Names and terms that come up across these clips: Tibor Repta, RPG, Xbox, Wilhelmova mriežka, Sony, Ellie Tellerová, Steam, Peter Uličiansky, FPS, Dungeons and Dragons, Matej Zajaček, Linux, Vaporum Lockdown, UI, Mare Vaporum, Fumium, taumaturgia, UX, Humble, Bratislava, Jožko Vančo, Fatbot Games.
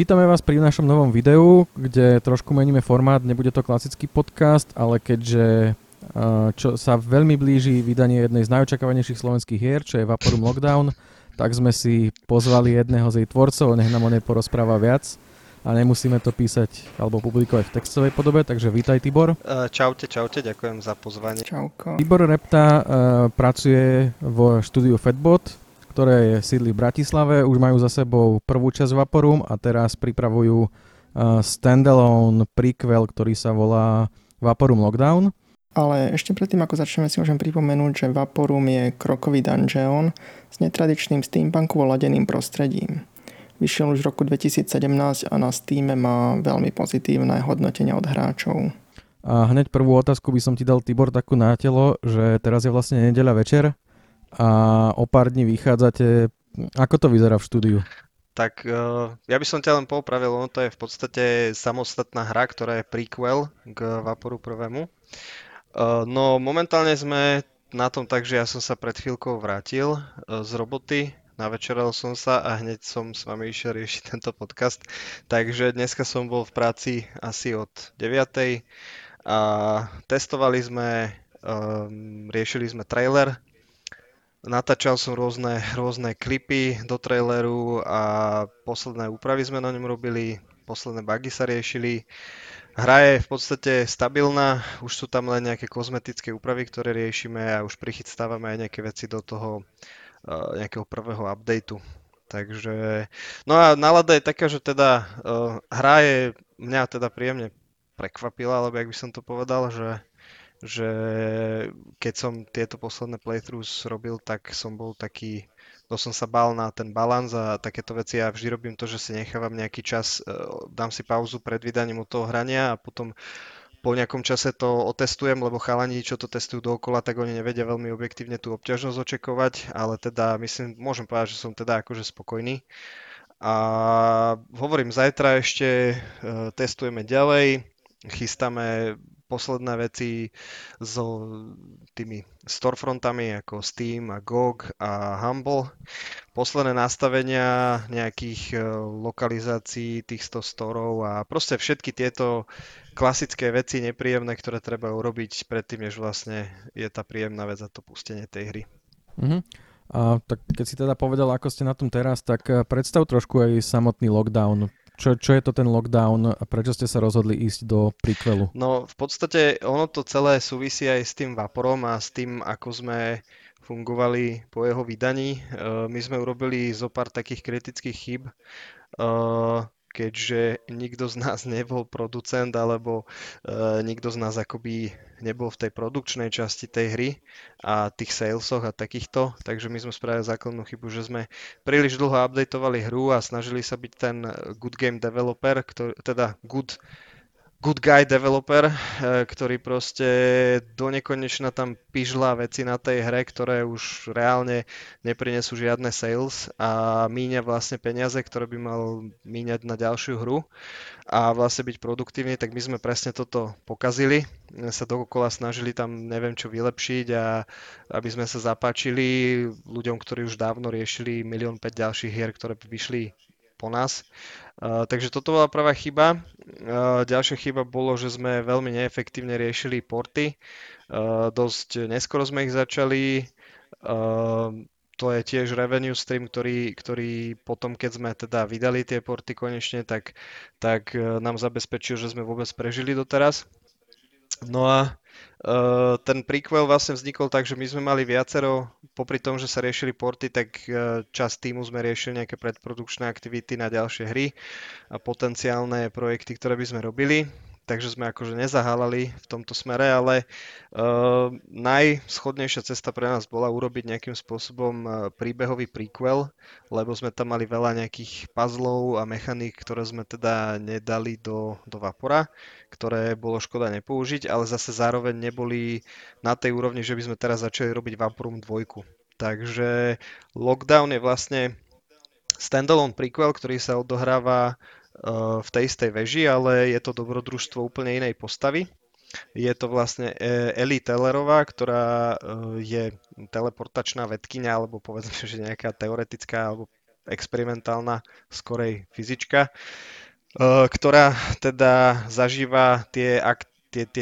Vítame vás pri našom novom videu, kde trošku meníme formát, nebude to klasický podcast, ale keďže sa veľmi blíži vydanie jednej z najočakávanejších slovenských hier, čo je Vaporum Lockdown, tak sme si pozvali jedného z jej tvorcov, nech nám o nej porozpráva viac a nemusíme to písať alebo publikovať v textovej podobe, takže vítaj Tibor. Čaute, ďakujem za pozvanie. Čauko. Tibor Repta pracuje vo štúdiu Fatbot, ktoré sídli v Bratislave, už majú za sebou prvú časť Vaporum a teraz pripravujú standalone prequel, ktorý sa volá Vaporum Lockdown. Ale ešte predtým, ako začneme, si môžem pripomenúť, že Vaporum je krokový dungeon s netradičným steampunkovo ladeným prostredím. Vyšiel už v roku 2017 a na Steame má veľmi pozitívne hodnotenia od hráčov. A hneď prvú otázku by som ti dal, Tibor, takú na telo, že teraz je vlastne nedeľa večer a o pár dní vychádzate. Ako to vyzerá v štúdiu? Tak ja by som ťa len poupravil, ono to je v podstate samostatná hra, ktorá je prequel k Vaporu prvému. No momentálne sme na tom tak, že ja som sa pred chvíľkou vrátil z roboty, navečeral som sa a hneď som s vami išiel riešiť tento podcast. Takže dneska som bol v práci asi od 9:00 a testovali sme, riešili sme trailer. Natáčal som rôzne klipy do traileru a posledné úpravy sme na ňom robili, posledné bugy sa riešili. Hra je v podstate stabilná, už sú tam len nejaké kozmetické úpravy, ktoré riešime a už prichystávame aj nejaké veci do toho nejakého prvého updateu. Takže, no a nálada je taká, že teda hra je, mňa teda príjemne prekvapila, alebo jak by som to povedal, že keď som tieto posledné playthroughs robil, tak som bol taký, no som sa bál na ten balans a takéto veci. Ja vždy robím to, že si nechávam nejaký čas, dám si pauzu pred vydaním od toho hrania a potom po nejakom čase to otestujem, lebo chalani, čo to testujú dookola, tak oni nevedia veľmi objektívne tú obťažnosť očakovať, ale teda myslím, môžem povedať, že som teda akože spokojný. A hovorím, zajtra ešte testujeme ďalej, chystáme posledné veci so tými storefrontami ako Steam a GOG a Humble. Posledné nastavenia nejakých lokalizácií týchto storov a proste všetky tieto klasické veci nepríjemné, ktoré treba urobiť predtým, než vlastne je tá príjemná vec za to pustenie tej hry. A tak keď si teda povedal, ako ste na tom teraz, tak predstav trošku aj samotný Lockdown. Čo je to ten lockdown a prečo ste sa rozhodli ísť do prequelu? No v podstate ono to celé súvisí aj s tým Vaporom a s tým, ako sme fungovali po jeho vydaní. My sme urobili zo pár takých kritických chýb, keďže nikto z nás nebol producent alebo nikto z nás akoby nebol v tej produkčnej časti tej hry a tých salesoch a takýchto. Takže my sme spravili základnú chybu, že sme príliš dlho updateovali hru a snažili sa byť ten good game developer, good guy developer, ktorý proste do nekonečna tam pižla veci na tej hre, ktoré už reálne neprinesú žiadne sales a míňa vlastne peniaze, ktoré by mal míňať na ďalšiu hru a vlastne byť produktívny, tak my sme presne toto pokazili. Sa dookola snažili tam neviem čo vylepšiť a aby sme sa zapáčili ľuďom, ktorí už dávno riešili 1,5 milióna ďalších hier, ktoré by vyšli po nás. Takže toto bola prvá chyba. Ďalšia chyba bolo, že sme veľmi neefektívne riešili porty. Dosť neskoro sme ich začali. To je tiež revenue stream, ktorý potom, keď sme teda vydali tie porty konečne, tak nám zabezpečil, že sme vôbec prežili doteraz. No a ten prequel vlastne vznikol tak, že my sme mali viacero, popri tom, že sa riešili porty, tak časť týmu sme riešili nejaké predprodukčné aktivity na ďalšie hry a potenciálne projekty, ktoré by sme robili. Takže sme akože nezahálali v tomto smere, ale najschodnejšia cesta pre nás bola urobiť nejakým spôsobom príbehový prequel, lebo sme tam mali veľa nejakých puzzlov a mechaník, ktoré sme teda nedali do Vapora, ktoré bolo škoda nepoužiť, ale zase zároveň neboli na tej úrovni, že by sme teraz začali robiť Vaporum 2. Takže Lockdown je vlastne standalone prequel, ktorý sa odohráva v tej istej veži, ale je to dobrodružstvo úplne inej postavy. Je to vlastne Ellie Tellerová, ktorá je teleportačná vedkyňa, alebo povedzme, že nejaká teoretická alebo experimentálna skorej fyzička, ktorá teda zažíva tie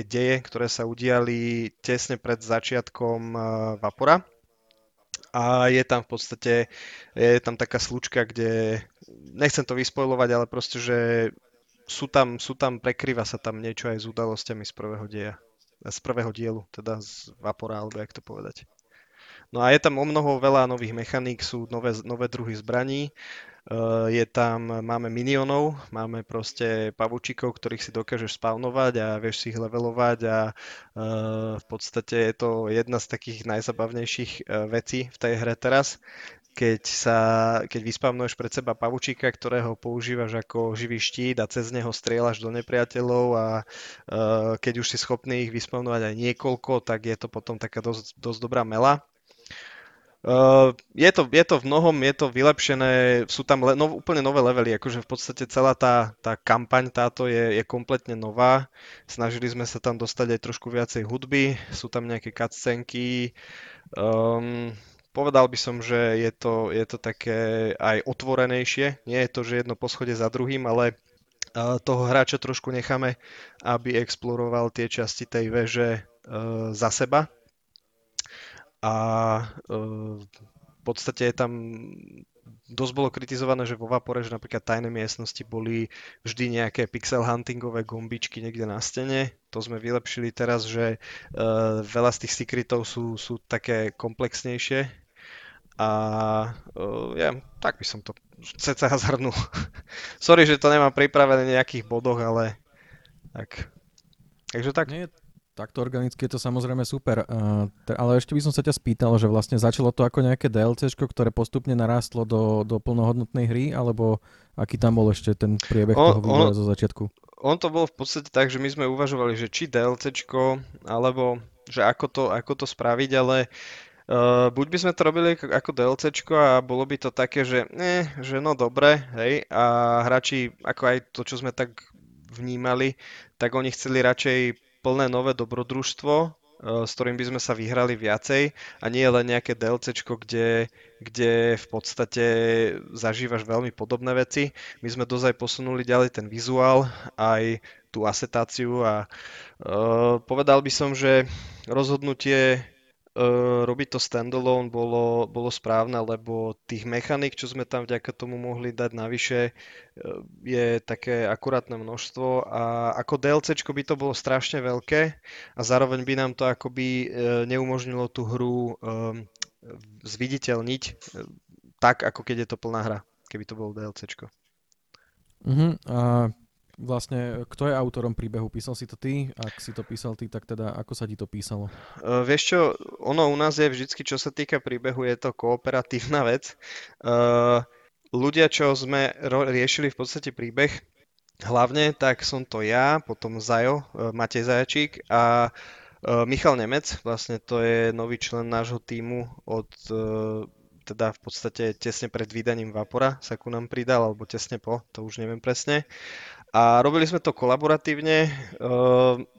deje, ktoré sa udiali tesne pred začiatkom Vapora. A je tam v podstate taká slučka, kde, nechcem to vyspoilovať, ale proste, že sú tam prekrýva sa tam niečo aj s udalosťami z prvého dielu, teda z Vapora, alebo jak to povedať. No a je tam omnoho veľa nových mechaník, sú nové druhy zbraní, máme minionov, máme proste pavučikov, ktorých si dokážeš spawnovať a vieš si ich levelovať a v podstate je to jedna z takých najzabavnejších vecí v tej hre teraz, keď vyspavnuješ pred seba pavučíka, ktorého používaš ako živý štít a cez neho strieľaš do nepriateľov a keď už si schopný ich vyspavnovať aj niekoľko, tak je to potom taká dosť dobrá mela. Je to v mnohom, je to vylepšené, sú tam úplne nové levely, akože v podstate celá tá kampaň táto je kompletne nová. Snažili sme sa tam dostať aj trošku viacej hudby, sú tam nejaké cutscenky. Povedal by som, že je to také aj otvorenejšie. Nie je to, že jedno poschodie za druhým, ale toho hráča trošku necháme, aby exploroval tie časti tej veže za seba. A v podstate je tam... Dosť bolo kritizované, že vo Vapore, že napríklad tajné miestnosti boli vždy nejaké pixel huntingové gombičky niekde na stene. To sme vylepšili teraz, že veľa z tých secretov sú také komplexnejšie. A tak by som to cca zhrnul. Sorry, že to nemám pripravené v nejakých bodoch, ale tak. Takže tak. Nie, takto organicky je to samozrejme super, ale ešte by som sa ťa spýtal, že vlastne začalo to ako nejaké DLCčko, ktoré postupne narástlo do plnohodnotnej hry, alebo aký tam bol ešte ten priebeh toho vývoja zo začiatku? On to bol v podstate tak, že my sme uvažovali, že či DLCčko, alebo že ako to spraviť, ale buď by sme to robili ako DLCčko a bolo by to také, že no dobre, hej, a hráči, ako aj to, čo sme tak vnímali, tak oni chceli radšej plné nové dobrodružstvo, s ktorým by sme sa vyhrali viacej a nie len nejaké DLCčko, kde v podstate zažívaš veľmi podobné veci. My sme dosť aj posunuli ďalej ten vizuál, aj tú asetáciu a povedal by som, že rozhodnutie robiť to standalone bolo správne, lebo tých mechaník, čo sme tam vďaka tomu mohli dať navyše, je také akurátne množstvo a ako DLCčko by to bolo strašne veľké a zároveň by nám to akoby neumožnilo tú hru zviditeľniť tak, ako keď je to plná hra, keby to bolo DLCčko. A vlastne, kto je autorom príbehu? Písal si to ty? Ak si to písal ty, tak teda ako sa ti to písalo? Vieš čo, ono u nás je vždycky, čo sa týka príbehu, je to kooperatívna vec. Ľudia, čo sme riešili v podstate príbeh, hlavne, tak som to ja, potom Zajo, Matej Zajaček a Michal Nemec, vlastne to je nový člen nášho tímu teda v podstate tesne pred vydaním Vapora sa ku nám pridal, alebo tesne po, to už neviem presne. A robili sme to kolaboratívne.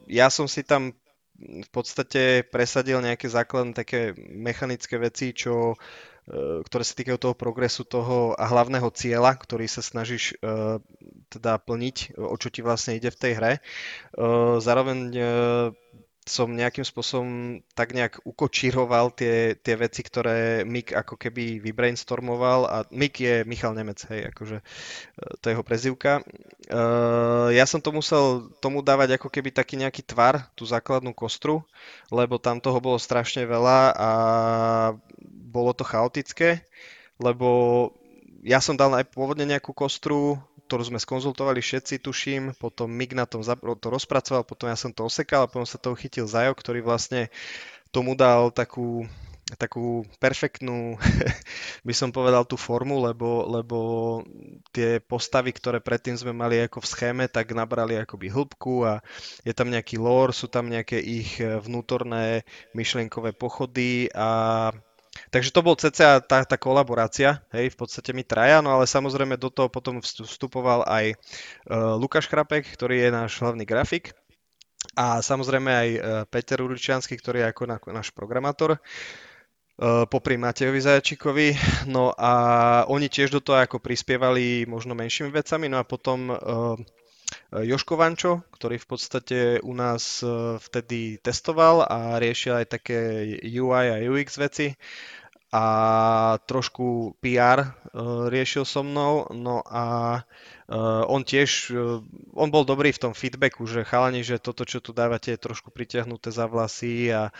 Ja som si tam v podstate presadil nejaké základné také mechanické veci, ktoré sa týkajú toho progresu toho a hlavného cieľa, ktorý sa snažíš teda plniť, o čo ti vlastne ide v tej hre. Zároveň som nejakým spôsobom tak nejak ukočíroval tie veci, ktoré Mik ako keby vybrainstormoval a Mik je Michal Nemec, hej, akože to je jeho prezývka. Ja som to musel tomu dávať ako keby taký nejaký tvar, tú základnú kostru, lebo tam toho bolo strašne veľa a bolo to chaotické, lebo ja som dal aj pôvodne nejakú kostru, ktorú sme skonzultovali všetci, tuším, potom Mig na tom to rozpracoval, potom ja som to osekal a potom sa toho chytil Zajo, ktorý vlastne tomu dal takú perfektnú, by som povedal, tú formu, lebo tie postavy, ktoré predtým sme mali ako v schéme, tak nabrali akoby hĺbku a je tam nejaký lore, sú tam nejaké ich vnútorné myšlienkové pochody a... Takže to bol cca tá kolaborácia, hej, v podstate my traja, no ale samozrejme do toho potom vstupoval aj Lukáš Krapek, ktorý je náš hlavný grafik a samozrejme aj Peter Uličiansky, ktorý je ako náš programátor. popri Matejovi Zajačikovi. No a oni tiež do toho ako prispievali možno menšími vecami. No a potom Jožko Vančo, ktorý v podstate u nás vtedy testoval a riešil aj také UI a UX veci a trošku PR riešil so mnou, no a on tiež, on bol dobrý v tom feedbacku, že chalani, že toto, čo tu dávate, je trošku pritiahnuté za vlasy a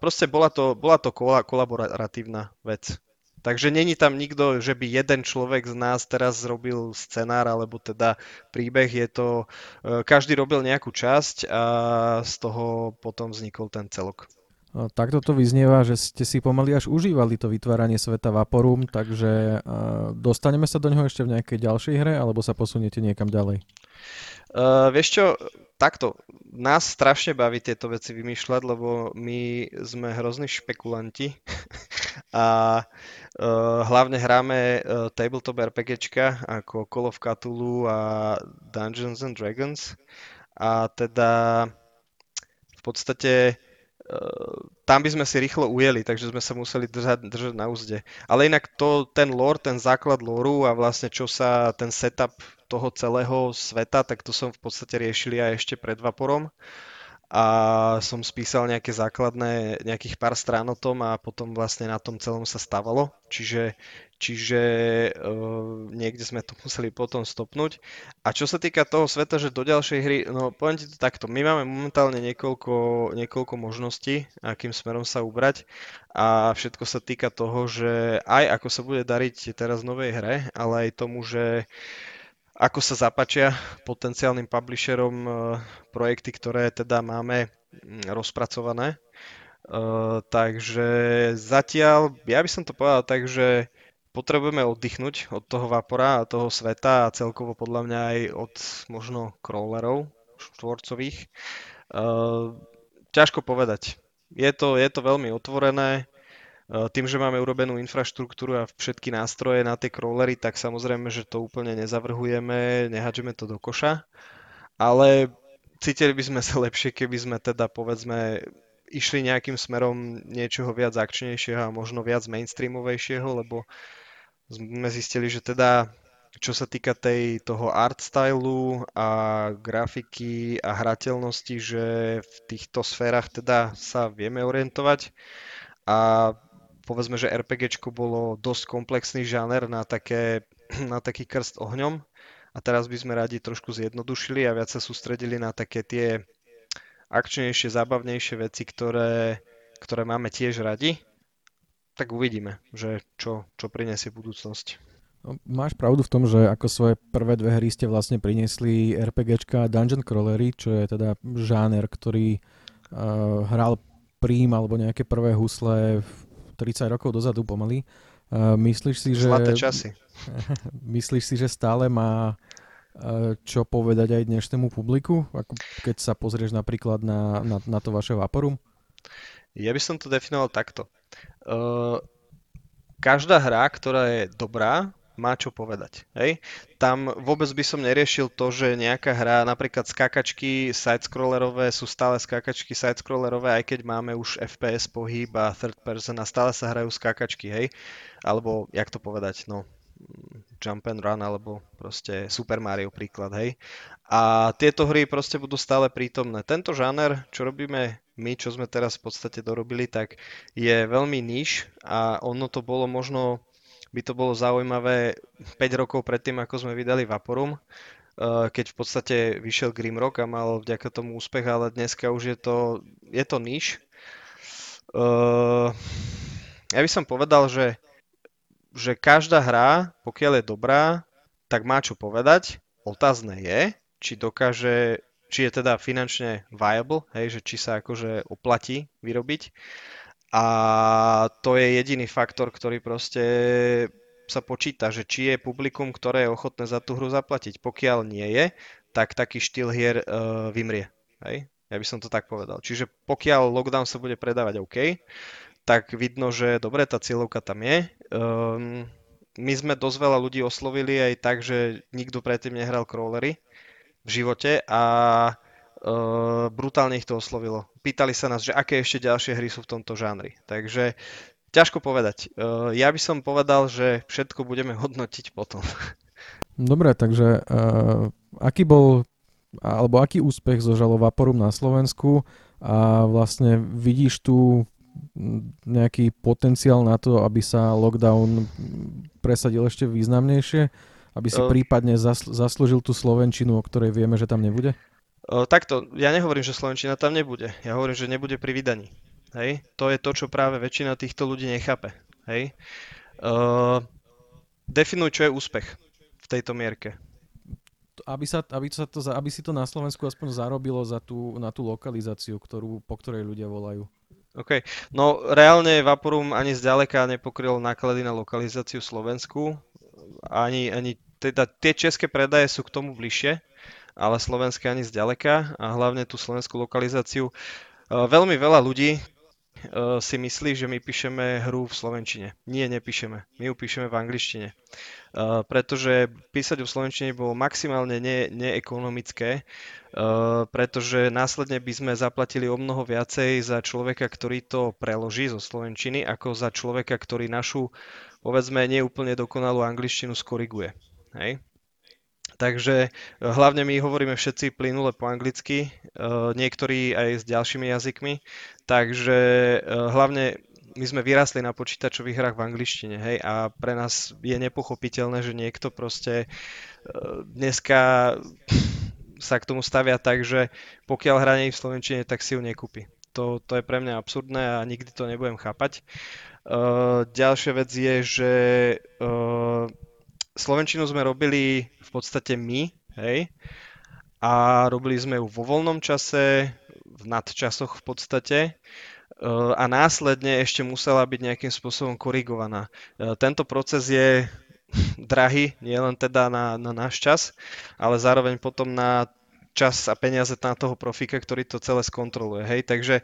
proste bola to kolaboratívna vec. Takže není tam nikto, že by jeden človek z nás teraz zrobil scenár alebo teda príbeh, je to, každý robil nejakú časť a z toho potom vznikol ten celok. Takto to vyznieva, že ste si pomaly až užívali to vytváranie sveta Vaporum, takže dostaneme sa do neho ešte v nejakej ďalšej hre alebo sa posuniete niekam ďalej? Vieš čo, takto, nás strašne baví tieto veci vymýšľať, lebo my sme hrozní špekulanti a hlavne hráme tabletop RPGčka ako Call of Cthulhu a Dungeons and Dragons a teda v podstate tam by sme si rýchlo ujeli, takže sme sa museli držať na úzde. Ale inak to, ten lore, ten základ loreu a vlastne čo sa ten setup toho celého sveta, tak to som v podstate riešil aj ešte pred Vaporom. A som spísal nejaké základné, nejakých pár strán o tom a potom vlastne na tom celom sa stavalo. Čiže niekde sme to museli potom stopnúť. A čo sa týka toho sveta, že do ďalšej hry, no poviem ti to takto, my máme momentálne niekoľko možností, akým smerom sa ubrať. A všetko sa týka toho, že aj ako sa bude dariť teraz novej hre, ale aj tomu, že ako sa zapáčia potenciálnym publisherom projekty, ktoré teda máme rozpracované. Takže zatiaľ, ja by som to povedal tak, že potrebujeme oddychnúť od toho Vapora a toho sveta a celkovo podľa mňa aj od možno crawlerov štvorcových. Ťažko povedať. Je to veľmi otvorené. Tým, že máme urobenú infraštruktúru a všetky nástroje na tie crawlery, tak samozrejme, že to úplne nezavrhujeme, nehádžeme to do koša, ale cítili by sme sa lepšie, keby sme teda povedzme išli nejakým smerom niečoho viac akčnejšieho a možno viac mainstreamovejšieho, lebo sme zistili, že teda čo sa týka toho art stylu a grafiky a hrateľnosti, že v týchto sférach teda sa vieme orientovať a povedzme, že RPGčko bolo dosť komplexný žáner na taký krst ohňom a teraz by sme radi trošku zjednodušili a viac sa sústredili na také tie akčnejšie, zábavnejšie veci, ktoré máme tiež radi. Tak uvidíme, že čo prinesie budúcnosť. Máš pravdu v tom, že ako svoje prvé dve hry ste vlastne priniesli RPGčka Dungeon Crawlery, čo je teda žáner, ktorý hral Prím alebo nejaké prvé husle 30 rokov dozadu pomaly. Zlaté časy. Myslíš si, že stále má čo povedať aj dnešnému publiku? Ako keď sa pozrieš napríklad na to vaše Vaporum? Ja by som to definoval takto. Každá hra, ktorá je dobrá, má čo povedať. Hej? Tam vôbec by som neriešil to, že nejaká hra, napríklad skákačky sidescrollerové sú stále skákačky sidescrollerové, aj keď máme už FPS pohyb a third person a stále sa hrajú skákačky, hej? Alebo, jak to povedať, no jump and run, alebo proste Super Mario príklad, hej? A tieto hry proste budú stále prítomné. Tento žáner, čo robíme my, čo sme teraz v podstate dorobili, tak je veľmi níž a ono to bolo možno by to bolo zaujímavé 5 rokov predtým, ako sme vydali Vaporum, keď v podstate vyšiel Grimrock a mal vďaka tomu úspech, ale dneska už je to niž. Ja by som povedal, že každá hra, pokiaľ je dobrá, tak má čo povedať. Otázne je, či je teda finančne viable, hej, že či sa akože oplatí vyrobiť. A to je jediný faktor, ktorý proste sa počíta, že či je publikum, ktoré je ochotné za tú hru zaplatiť. Pokiaľ nie je, tak taký štýl hier vymrie. Hej? Ja by som to tak povedal. Čiže pokiaľ Lockdown sa bude predávať OK, tak vidno, že dobre, tá cieľovka tam je. My sme dosť veľa ľudí oslovili aj tak, že nikto predtým nehral crawlery v živote a brutálne ich to oslovilo. Pýtali sa nás, že aké ešte ďalšie hry sú v tomto žánri. Takže Ťažko povedať. Ja by som povedal, že všetko budeme hodnotiť potom. Dobre, takže aký úspech zožalo Vaporum na Slovensku a vlastne vidíš tu nejaký potenciál na to, aby sa lockdown presadil ešte významnejšie, aby si prípadne zaslúžil tú slovenčinu, o ktorej vieme, že tam nebude? Takto, ja nehovorím, že slovenčina tam nebude. Ja hovorím, že nebude pri vydaní. Hej? To je to, čo práve väčšina týchto ľudí nechápe. Hej? Definuj, čo je úspech v tejto mierke. Aby si to na Slovensku aspoň zarobilo na tú lokalizáciu, po ktorej ľudia volajú. OK. No reálne Vaporum ani zďaleka nepokryl náklady na lokalizáciu v Slovensku. Ani teda tie české predaje sú k tomu bližšie, ale slovenské ani zďaleka a hlavne tú slovenskú lokalizáciu. Veľmi veľa ľudí si myslí, že my píšeme hru v slovenčine. Nie, nepíšeme. My ju píšeme v angličtine. Pretože písať ju v slovenčine bolo maximálne neekonomické, pretože následne by sme zaplatili o mnoho viacej za človeka, ktorý to preloží zo slovenčiny, ako za človeka, ktorý našu, povedzme, neúplne dokonalú angličtinu skoriguje. Hej? Takže hlavne my hovoríme všetci plynule po anglicky, niektorí aj s ďalšími jazykmi, takže hlavne my sme vyrastli na počítačových hrách v angličtine, hej, a pre nás je nepochopiteľné, že niekto proste dneska sa k tomu stavia tak, že pokiaľ hra nie je v slovenčine, tak si ju nekúpi. To je pre mňa absurdné a nikdy to nebudem chápať. Ďalšia vec je, že slovenčinu sme robili v podstate my, hej, a robili sme ju vo voľnom čase, v nadčasoch v podstate a následne ešte musela byť nejakým spôsobom korigovaná. Tento proces je drahý, nielen teda na náš čas, ale zároveň potom na čas a peniaze na toho profíka, ktorý to celé skontroluje, hej, takže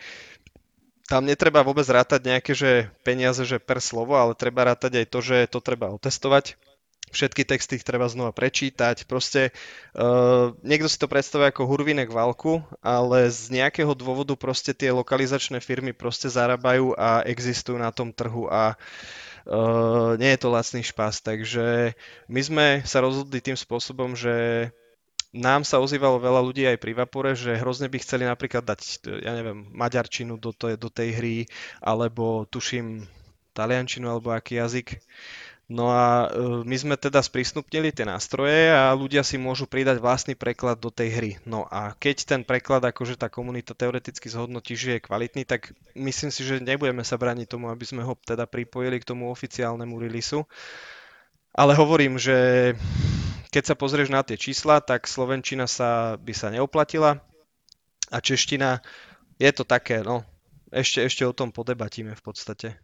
tam netreba vôbec rátať nejaké že peniaze že per slovo, ale treba rátať aj to, že to treba otestovať. Všetky texty treba znova prečítať. Proste niekto si to predstavuje ako hurvinek válku, ale z nejakého dôvodu proste tie lokalizačné firmy proste zarábajú a existujú na tom trhu a nie je to lacný špás. Takže my sme sa rozhodli tým spôsobom, že nám sa ozývalo veľa ľudí aj pri Vapore, že hrozne by chceli napríklad dať, ja neviem, maďarčinu do tej hry, alebo tuším taliančinu, alebo aký jazyk. No a my sme teda sprístupnili tie nástroje a ľudia si môžu pridať vlastný preklad do tej hry. No a keď ten preklad, akože tá komunita teoreticky zhodnotí, že je kvalitný, tak myslím si, že nebudeme sa brániť tomu, aby sme ho teda pripojili k tomu oficiálnemu releaseu. Ale hovorím, že keď sa pozrieš na tie čísla, tak slovenčina by sa neoplatila a čeština je to také, no, ešte o tom podebatíme v podstate.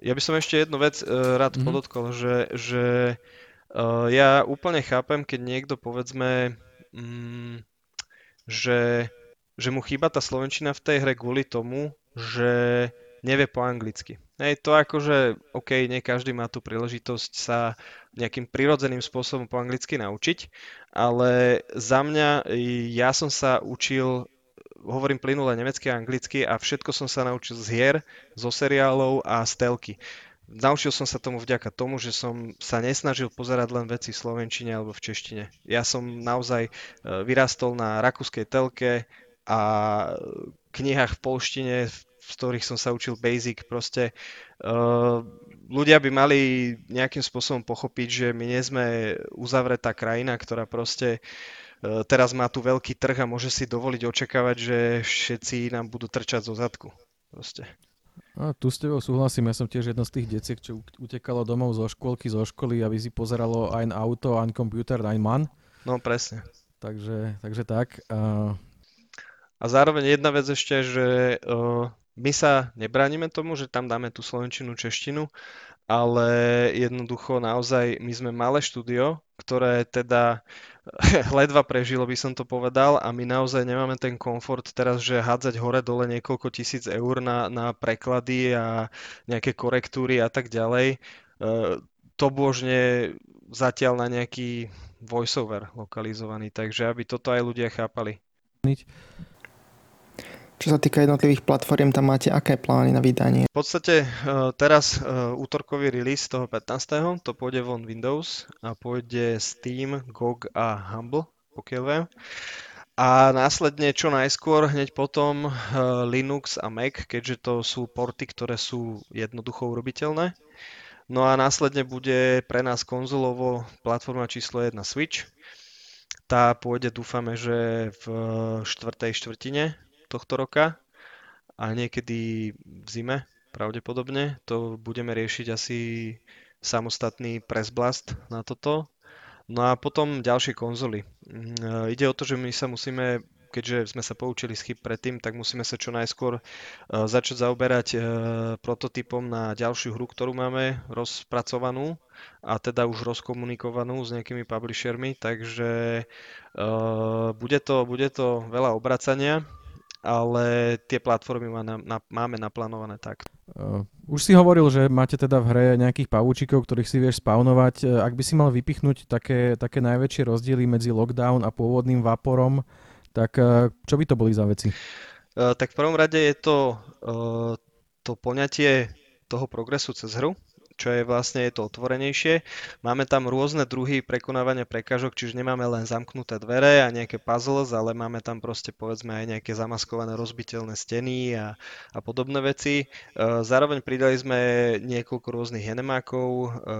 Ja by som ešte jednu vec rád podotkol, že ja úplne chápem, keď niekto povedzme, že mu chýba tá slovenčina v tej hre kvôli tomu, že nevie po anglicky. Hej, to akože, OK, nie každý má tú príležitosť sa nejakým prirodzeným spôsobom po anglicky naučiť, ale za mňa, ja som sa učil, hovorím plynule nemecky a anglicky a všetko som sa naučil z hier, zo seriálov a z telky. Naučil som sa tomu vďaka tomu, že som sa nesnažil pozerať len veci v slovenčine alebo v češtine. Ja som naozaj vyrastol na rakúskej telke a knihách v polštine, z ktorých som sa učil basic. Proste ľudia by mali nejakým spôsobom pochopiť, že my nie sme uzavretá krajina, ktorá proste teraz má tu veľký trh a môže si dovoliť očakávať, že všetci nám budú trčať zo zadku. Proste. A tu s tebou súhlasím, ja som tiež jedno z tých deciek, čo utekalo domov zo školy, aby si pozeralo ein Auto, ein Computer, ein Mann. No presne. Takže tak. A zároveň jedna vec ešte, že my sa nebránime tomu, že tam dáme tú slovenčinu, češtinu, ale jednoducho naozaj my sme malé štúdio, ktoré teda ledva prežilo, by som to povedal, a my naozaj nemáme ten komfort teraz, že hádzať hore-dole niekoľko tisíc eur na preklady a nejaké korektúry a tak ďalej. To božne zatiaľ na nejaký voiceover lokalizovaný, takže aby toto aj ľudia chápali. Čo sa týka jednotlivých platform, tam máte aké plány na vydanie? V podstate teraz útorkový release toho 15. to pôjde von Windows a pôjde Steam, GOG a Humble, pokiaľ viem. A následne čo najskôr, hneď potom Linux a Mac, keďže to sú porty, ktoré sú jednoducho urobiteľné. No a následne bude pre nás konzolovo platforma číslo 1 Switch. Tá pôjde, dúfame, že v štvrtej štvrtine tohto roka a niekedy v zime pravdepodobne. To budeme riešiť asi samostatný presblast na toto. No a potom ďalšie konzoly. Ide o to, že my sa musíme, keďže sme sa poučili z chyb predtým, tak musíme sa čo najskôr začať zaoberať prototypom na ďalšiu hru, ktorú máme rozpracovanú a teda už rozkomunikovanú s nejakými publishermi, takže bude to veľa obracania. Ale tie platformy máme naplánované tak. Už si hovoril, že máte teda v hre nejakých pavúčikov, ktorých si vieš spawnovať. Ak by si mal vypichnúť také najväčšie rozdiely medzi Lockdown a pôvodným Vaporom, tak čo by to boli za veci? Tak v prvom rade je to poňatie toho progresu cez hru, čo je vlastne je to otvorenejšie. Máme tam rôzne druhy prekonávania prekážok, čiže nemáme len zamknuté dvere a nejaké puzzles, ale máme tam proste povedzme aj nejaké zamaskované rozbiteľné steny a podobné veci. Zároveň pridali sme niekoľko rôznych enemákov,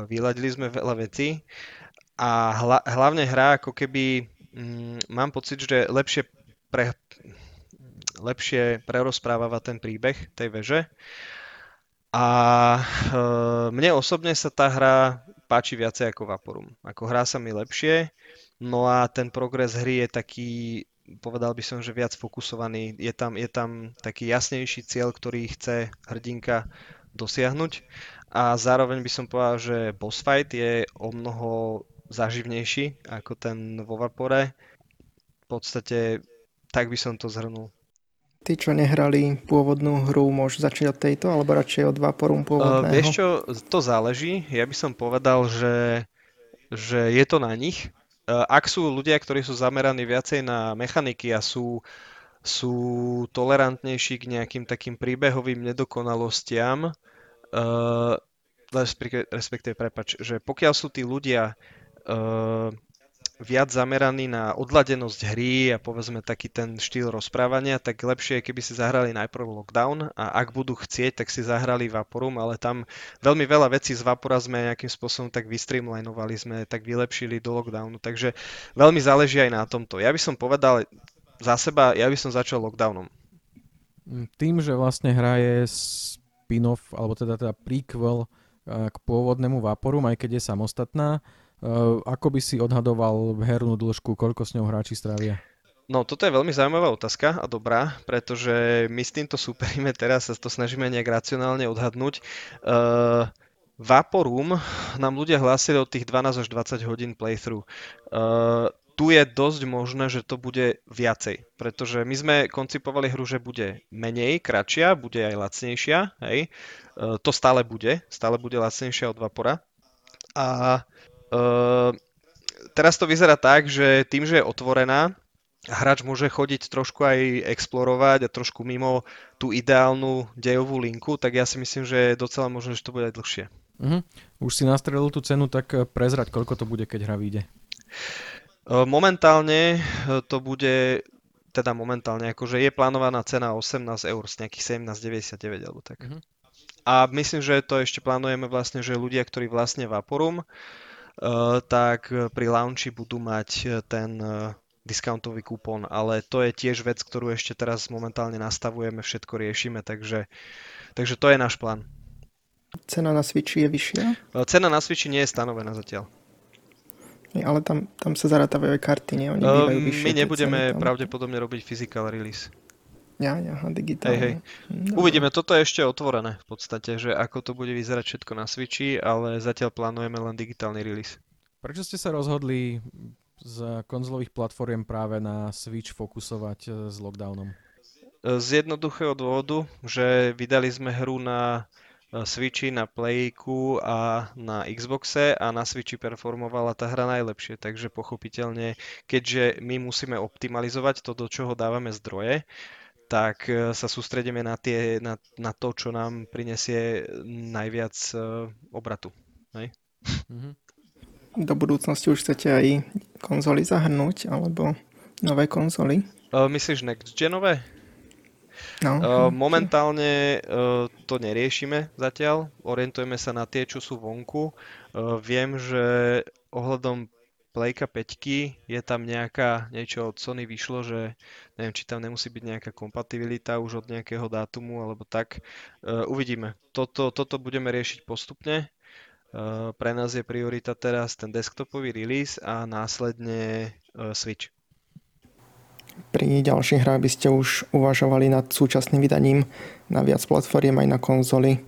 vyladili sme veľa vecí a hlavne hra ako keby mám pocit, že lepšie prerozprávava ten príbeh tej veže. A mne osobne sa tá hra páči viacej ako Vaporum. Ako hrá sa mi lepšie, no a ten progres hry je taký, povedal by som, že viac fokusovaný. Je tam taký jasnejší cieľ, ktorý chce hrdinka dosiahnuť. A zároveň by som povedal, že boss fight je o mnoho záživnejší ako ten vo Vapore. V podstate tak by som to zhrnul. Tí, čo nehrali pôvodnú hru, môžu začať od tejto, alebo radšej od Vaporum pôvodného? Vieš čo, to záleží. Ja by som povedal, že je to na nich. Ak sú ľudia, ktorí sú zameraní viacej na mechaniky a sú tolerantnejší k nejakým takým príbehovým nedokonalostiam, že pokiaľ sú tí ľudia viac zameraný na odladenosť hry a povedzme taký ten štýl rozprávania, tak lepšie je, keby si zahrali najprv Lockdown a ak budú chcieť, tak si zahrali Vaporum, ale tam veľmi veľa vecí z Vapora sme nejakým spôsobom tak vystreamlinovali, sme tak vylepšili do Lockdownu, takže veľmi záleží aj na tomto. Ja by som povedal za seba, ja by som začal Lockdownom. Tým, že vlastne hra je spin-off, alebo teda prequel k pôvodnému Vaporum, aj keď je samostatná, ako by si odhadoval hernú dĺžku, koľko s ňou hráči strávia? No, toto je veľmi zaujímavá otázka a dobrá, pretože my s týmto súperíme teraz, sa to snažíme nejak racionálne odhadnúť. Vaporum nám ľudia hlásili od tých 12 až 20 hodín playthrough. Tu je dosť možné, že to bude viacej, pretože my sme koncipovali hru, že bude menej, kratšia, bude aj lacnejšia, hej. To stále bude lacnejšia od Vapora. A teraz to vyzerá tak, že tým, že je otvorená, hráč môže chodiť trošku aj explorovať a trošku mimo tú ideálnu dejovú linku, tak ja si myslím, že je docela možné, že to bude aj dlhšie. Už si nastrelil tú cenu, tak prezrať, koľko to bude, keď hra vyjde. Momentálne to bude, teda momentálne, akože je plánovaná cena 18 €, nejakých 17,99 alebo tak. A myslím, že to ešte plánujeme vlastne, že ľudia, ktorí vlastne Vaporum, tak pri launchi budú mať ten discountový kupón, ale to je tiež vec, ktorú ešte teraz momentálne nastavujeme, všetko riešime, takže to je náš plán. Cena na Switchi je vyššia? Cena na Switchi nie je stanovená zatiaľ. Ale tam sa zarátajú aj karty, nie? Oni bývajú vyššie. My nebudeme pravdepodobne robiť physical release. Ja, digitálne. Hej. No. Uvidíme, toto je ešte otvorené v podstate, že ako to bude vyzerať všetko na Switchi, ale zatiaľ plánujeme len digitálny release. Prečo ste sa rozhodli z konzolových platform práve na Switch fokusovať s Lockdownom? Z jednoduchého dôvodu, že vydali sme hru na Switchi, na Playku a na Xboxe a na Switchi performovala tá hra najlepšie, takže pochopiteľne, keďže my musíme optimalizovať to, do čoho dávame zdroje, tak sa sústredíme na to, čo nám prinesie najviac obratu. Hej? Do budúcnosti už chcete aj konzoly zahrnúť, alebo nové konzoly? Myslíš next-genové? No. Momentálne to neriešime zatiaľ, orientujeme sa na tie, čo sú vonku. Viem, že ohľadom Playka 5 je tam niečo od Sony vyšlo, že neviem, či tam nemusí byť nejaká kompatibilita už od nejakého dátumu alebo tak. Uvidíme. Toto budeme riešiť postupne. Pre nás je priorita teraz ten desktopový release a následne Switch. Pri ďalších hrách by ste už uvažovali nad súčasným vydaním na viac platformiem aj na konzoli?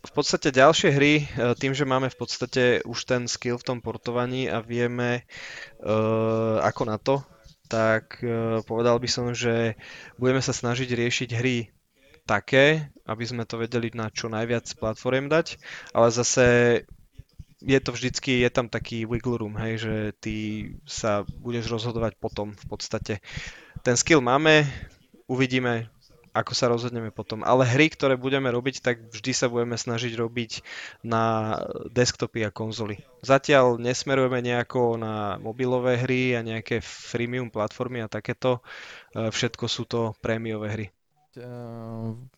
V podstate ďalšie hry, tým, že máme v podstate už ten skill v tom portovaní a vieme ako na to, tak povedal by som, že budeme sa snažiť riešiť hry také, aby sme to vedeli na čo najviac platform dať, ale zase je tam taký wiggle room, hej, že ty sa budeš rozhodovať potom v podstate. Ten skill máme, uvidíme, ako sa rozhodneme potom. Ale hry, ktoré budeme robiť, tak vždy sa budeme snažiť robiť na desktopy a konzoly. Zatiaľ nesmerujeme nejako na mobilové hry a nejaké freemium platformy a takéto. Všetko sú to prémiové hry.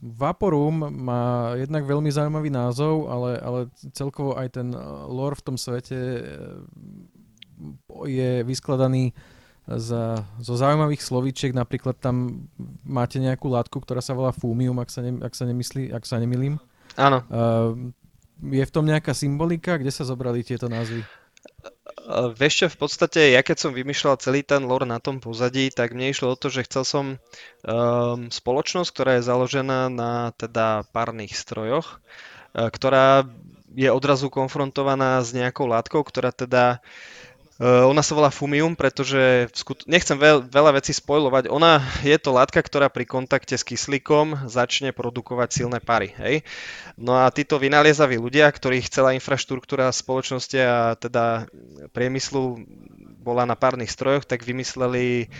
Vaporum má jednak veľmi zaujímavý názov, ale celkovo aj ten lore v tom svete je vyskladaný zo zaujímavých slovíčiek. Napríklad tam máte nejakú látku, ktorá sa volá Fumium, ak sa nemýlim. Áno. Je v tom nejaká symbolika? Kde sa zobrali tieto názvy? Vieš čo, v podstate, ja keď som vymýšľal celý ten lore na tom pozadí, tak mne išlo o to, že chcel som spoločnosť, ktorá je založená na teda párnych strojoch, ktorá je odrazu konfrontovaná s nejakou látkou, ktorá teda ona sa volá Fumium, pretože nechcem veľa vecí spoilovať. Ona je to látka, ktorá pri kontakte s kyslíkom začne produkovať silné pary. Hej? No a títo vynaliezaví ľudia, ktorých celá infraštruktúra spoločnosti a teda priemyslu bola na párnych strojoch, tak vymysleli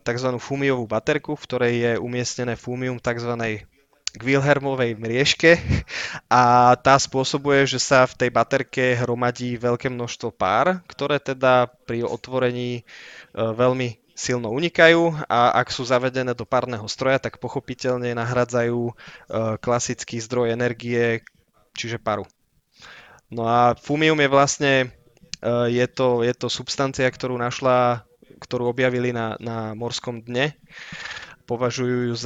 tzv. Fumiovú baterku, v ktorej je umiestnené Fumium tzv. K Wilhelmovej mriežke a tá spôsobuje, že sa v tej baterke hromadí veľké množstvo pár, ktoré teda pri otvorení veľmi silno unikajú a ak sú zavedené do párneho stroja, tak pochopiteľne nahradzajú klasický zdroj energie, čiže paru. No a fumium je vlastne je to substancia, ktorú objavili na morskom dne. Považujú ju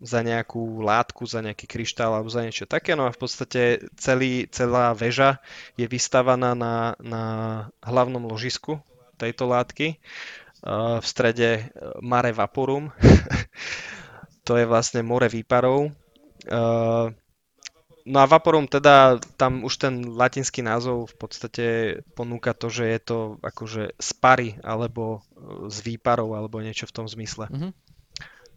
za nejakú látku, za nejaký kryštál alebo za niečo také. No a v podstate celá väža je vystavaná na hlavnom ložisku tejto látky. V strede Mare Vaporum. To je vlastne more výparov. No a Vaporum teda, tam už ten latinský názov v podstate ponúka to, že je to akože z pary alebo z výparov alebo niečo v tom zmysle. Mm-hmm.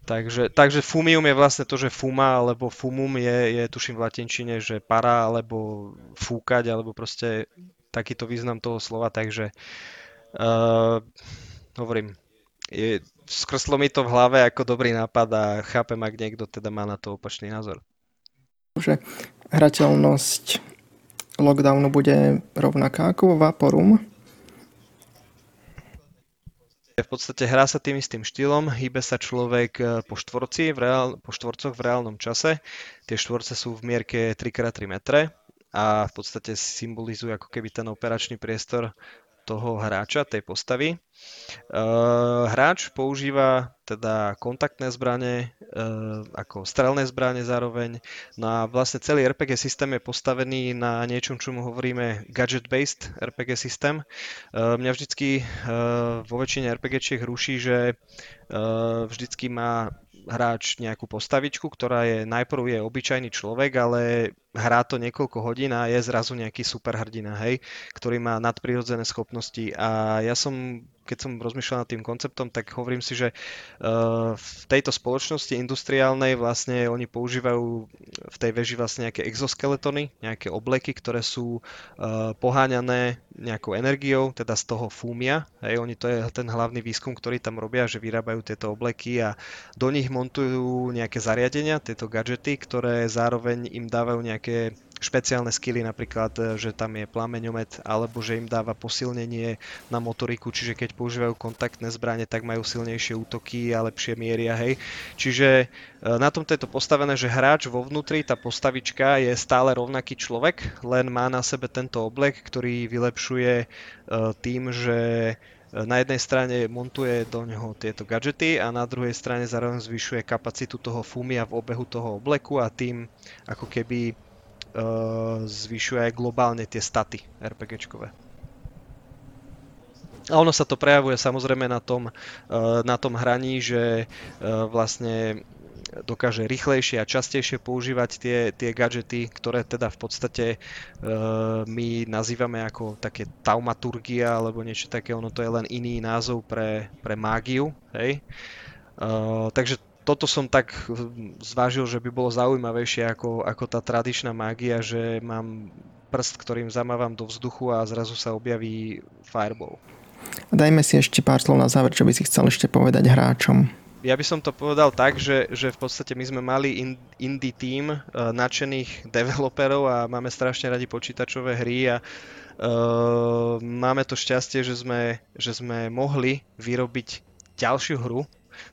Takže fumium je vlastne to, že fuma alebo fumum je tuším v latinčine, že para alebo fúkať alebo proste takýto význam toho slova, takže hovorím, skrslo mi to v hlave ako dobrý nápad a chápem, ak niekto teda má na to opačný názor. Že hrateľnosť lockdownu bude rovnaká ako Vaporum? V podstate hrá sa tým istým štýlom, hýbe sa človek po štvorci, po štvorcoch v reálnom čase. Tie štvorce sú v mierke 3x3 metre a v podstate symbolizujú ako keby ten operačný priestor toho hráča, tej postavy. Hráč používa teda kontaktné zbrane, ako strelné zbrane zároveň. No a vlastne celý RPG systém je postavený na niečom, čo mu hovoríme gadget-based RPG systém. Mňa vždycky vo väčšine RPGčiek ruší, že vždycky má hráč nejakú postavičku, ktorá je najprv je obyčajný človek, ale hrá to niekoľko hodín a je zrazu nejaký superhrdina, hej, ktorý má nadprirodzené schopnosti. A ja som keď som rozmýšľal nad tým konceptom, tak hovorím si, že v tejto spoločnosti industriálnej vlastne oni používajú v tej veži vlastne nejaké exoskeletony, nejaké obleky, ktoré sú poháňané nejakou energiou, teda z toho fúmia. Hej, oni to je ten hlavný výskum, ktorý tam robia, že vyrábajú tieto obleky a do nich montujú nejaké zariadenia, tieto gadžety, ktoré zároveň im dávajú nejaké špeciálne skily, napríklad, že tam je plameňomet, alebo že im dáva posilnenie na motoriku, čiže keď používajú kontaktné zbrane, tak majú silnejšie útoky a lepšie mieria, hej. Čiže na tomto je to postavené, že hráč vo vnútri, tá postavička je stále rovnaký človek, len má na sebe tento oblek, ktorý vylepšuje tým, že na jednej strane montuje do neho tieto gadžety a na druhej strane zároveň zvyšuje kapacitu toho fúmia v obehu toho obleku a tým ako keby zvyšuje aj globálne tie staty RPGčkové. A ono sa to prejavuje samozrejme na tom hraní, že vlastne dokáže rýchlejšie a častejšie používať tie gadžety, ktoré teda v podstate my nazývame ako také taumaturgia alebo niečo také, ono to je len iný názov pre mágiu, hej. Takže toto som tak zvážil, že by bolo zaujímavejšie ako tá tradičná mágia, že mám prst, ktorým zamávam do vzduchu a zrazu sa objaví fireball. Dajme si ešte pár slov na záver, čo by si chcel ešte povedať hráčom. Ja by som to povedal tak, že v podstate my sme mali indie tím nadšených developerov a máme strašne radi počítačové hry a máme to šťastie, že sme mohli vyrobiť ďalšiu hru.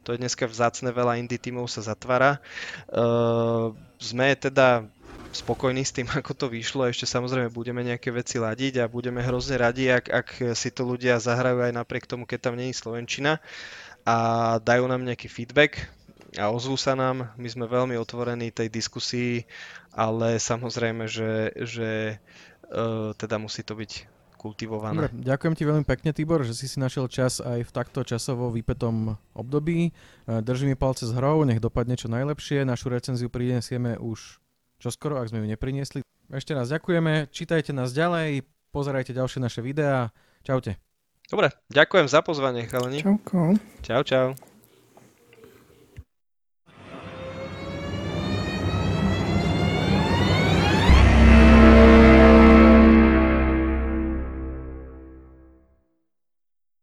To je dneska vzácne, veľa indie tímov sa zatvára. Sme teda spokojní s tým, ako to vyšlo. Ešte samozrejme budeme nejaké veci ladiť a budeme hrozne radi, ak si to ľudia zahrajú aj napriek tomu, keď tam není slovenčina a dajú nám nejaký feedback a ozvú sa nám. My sme veľmi otvorení tej diskusii, ale samozrejme, že teda musí to byť kultivované. Dobre, ďakujem ti veľmi pekne, Tibor, že si našiel čas aj v takto časovo vypätom období. Držím mi palce s hrou, nech dopadne čo najlepšie. Našu recenziu prinesieme už čoskoro, ak sme ju nepriniesli. Ešte raz ďakujeme, čítajte nás ďalej, pozerajte ďalšie naše videá. Čaute. Dobre, ďakujem za pozvanie, chalani. Čauko. Čau, čau.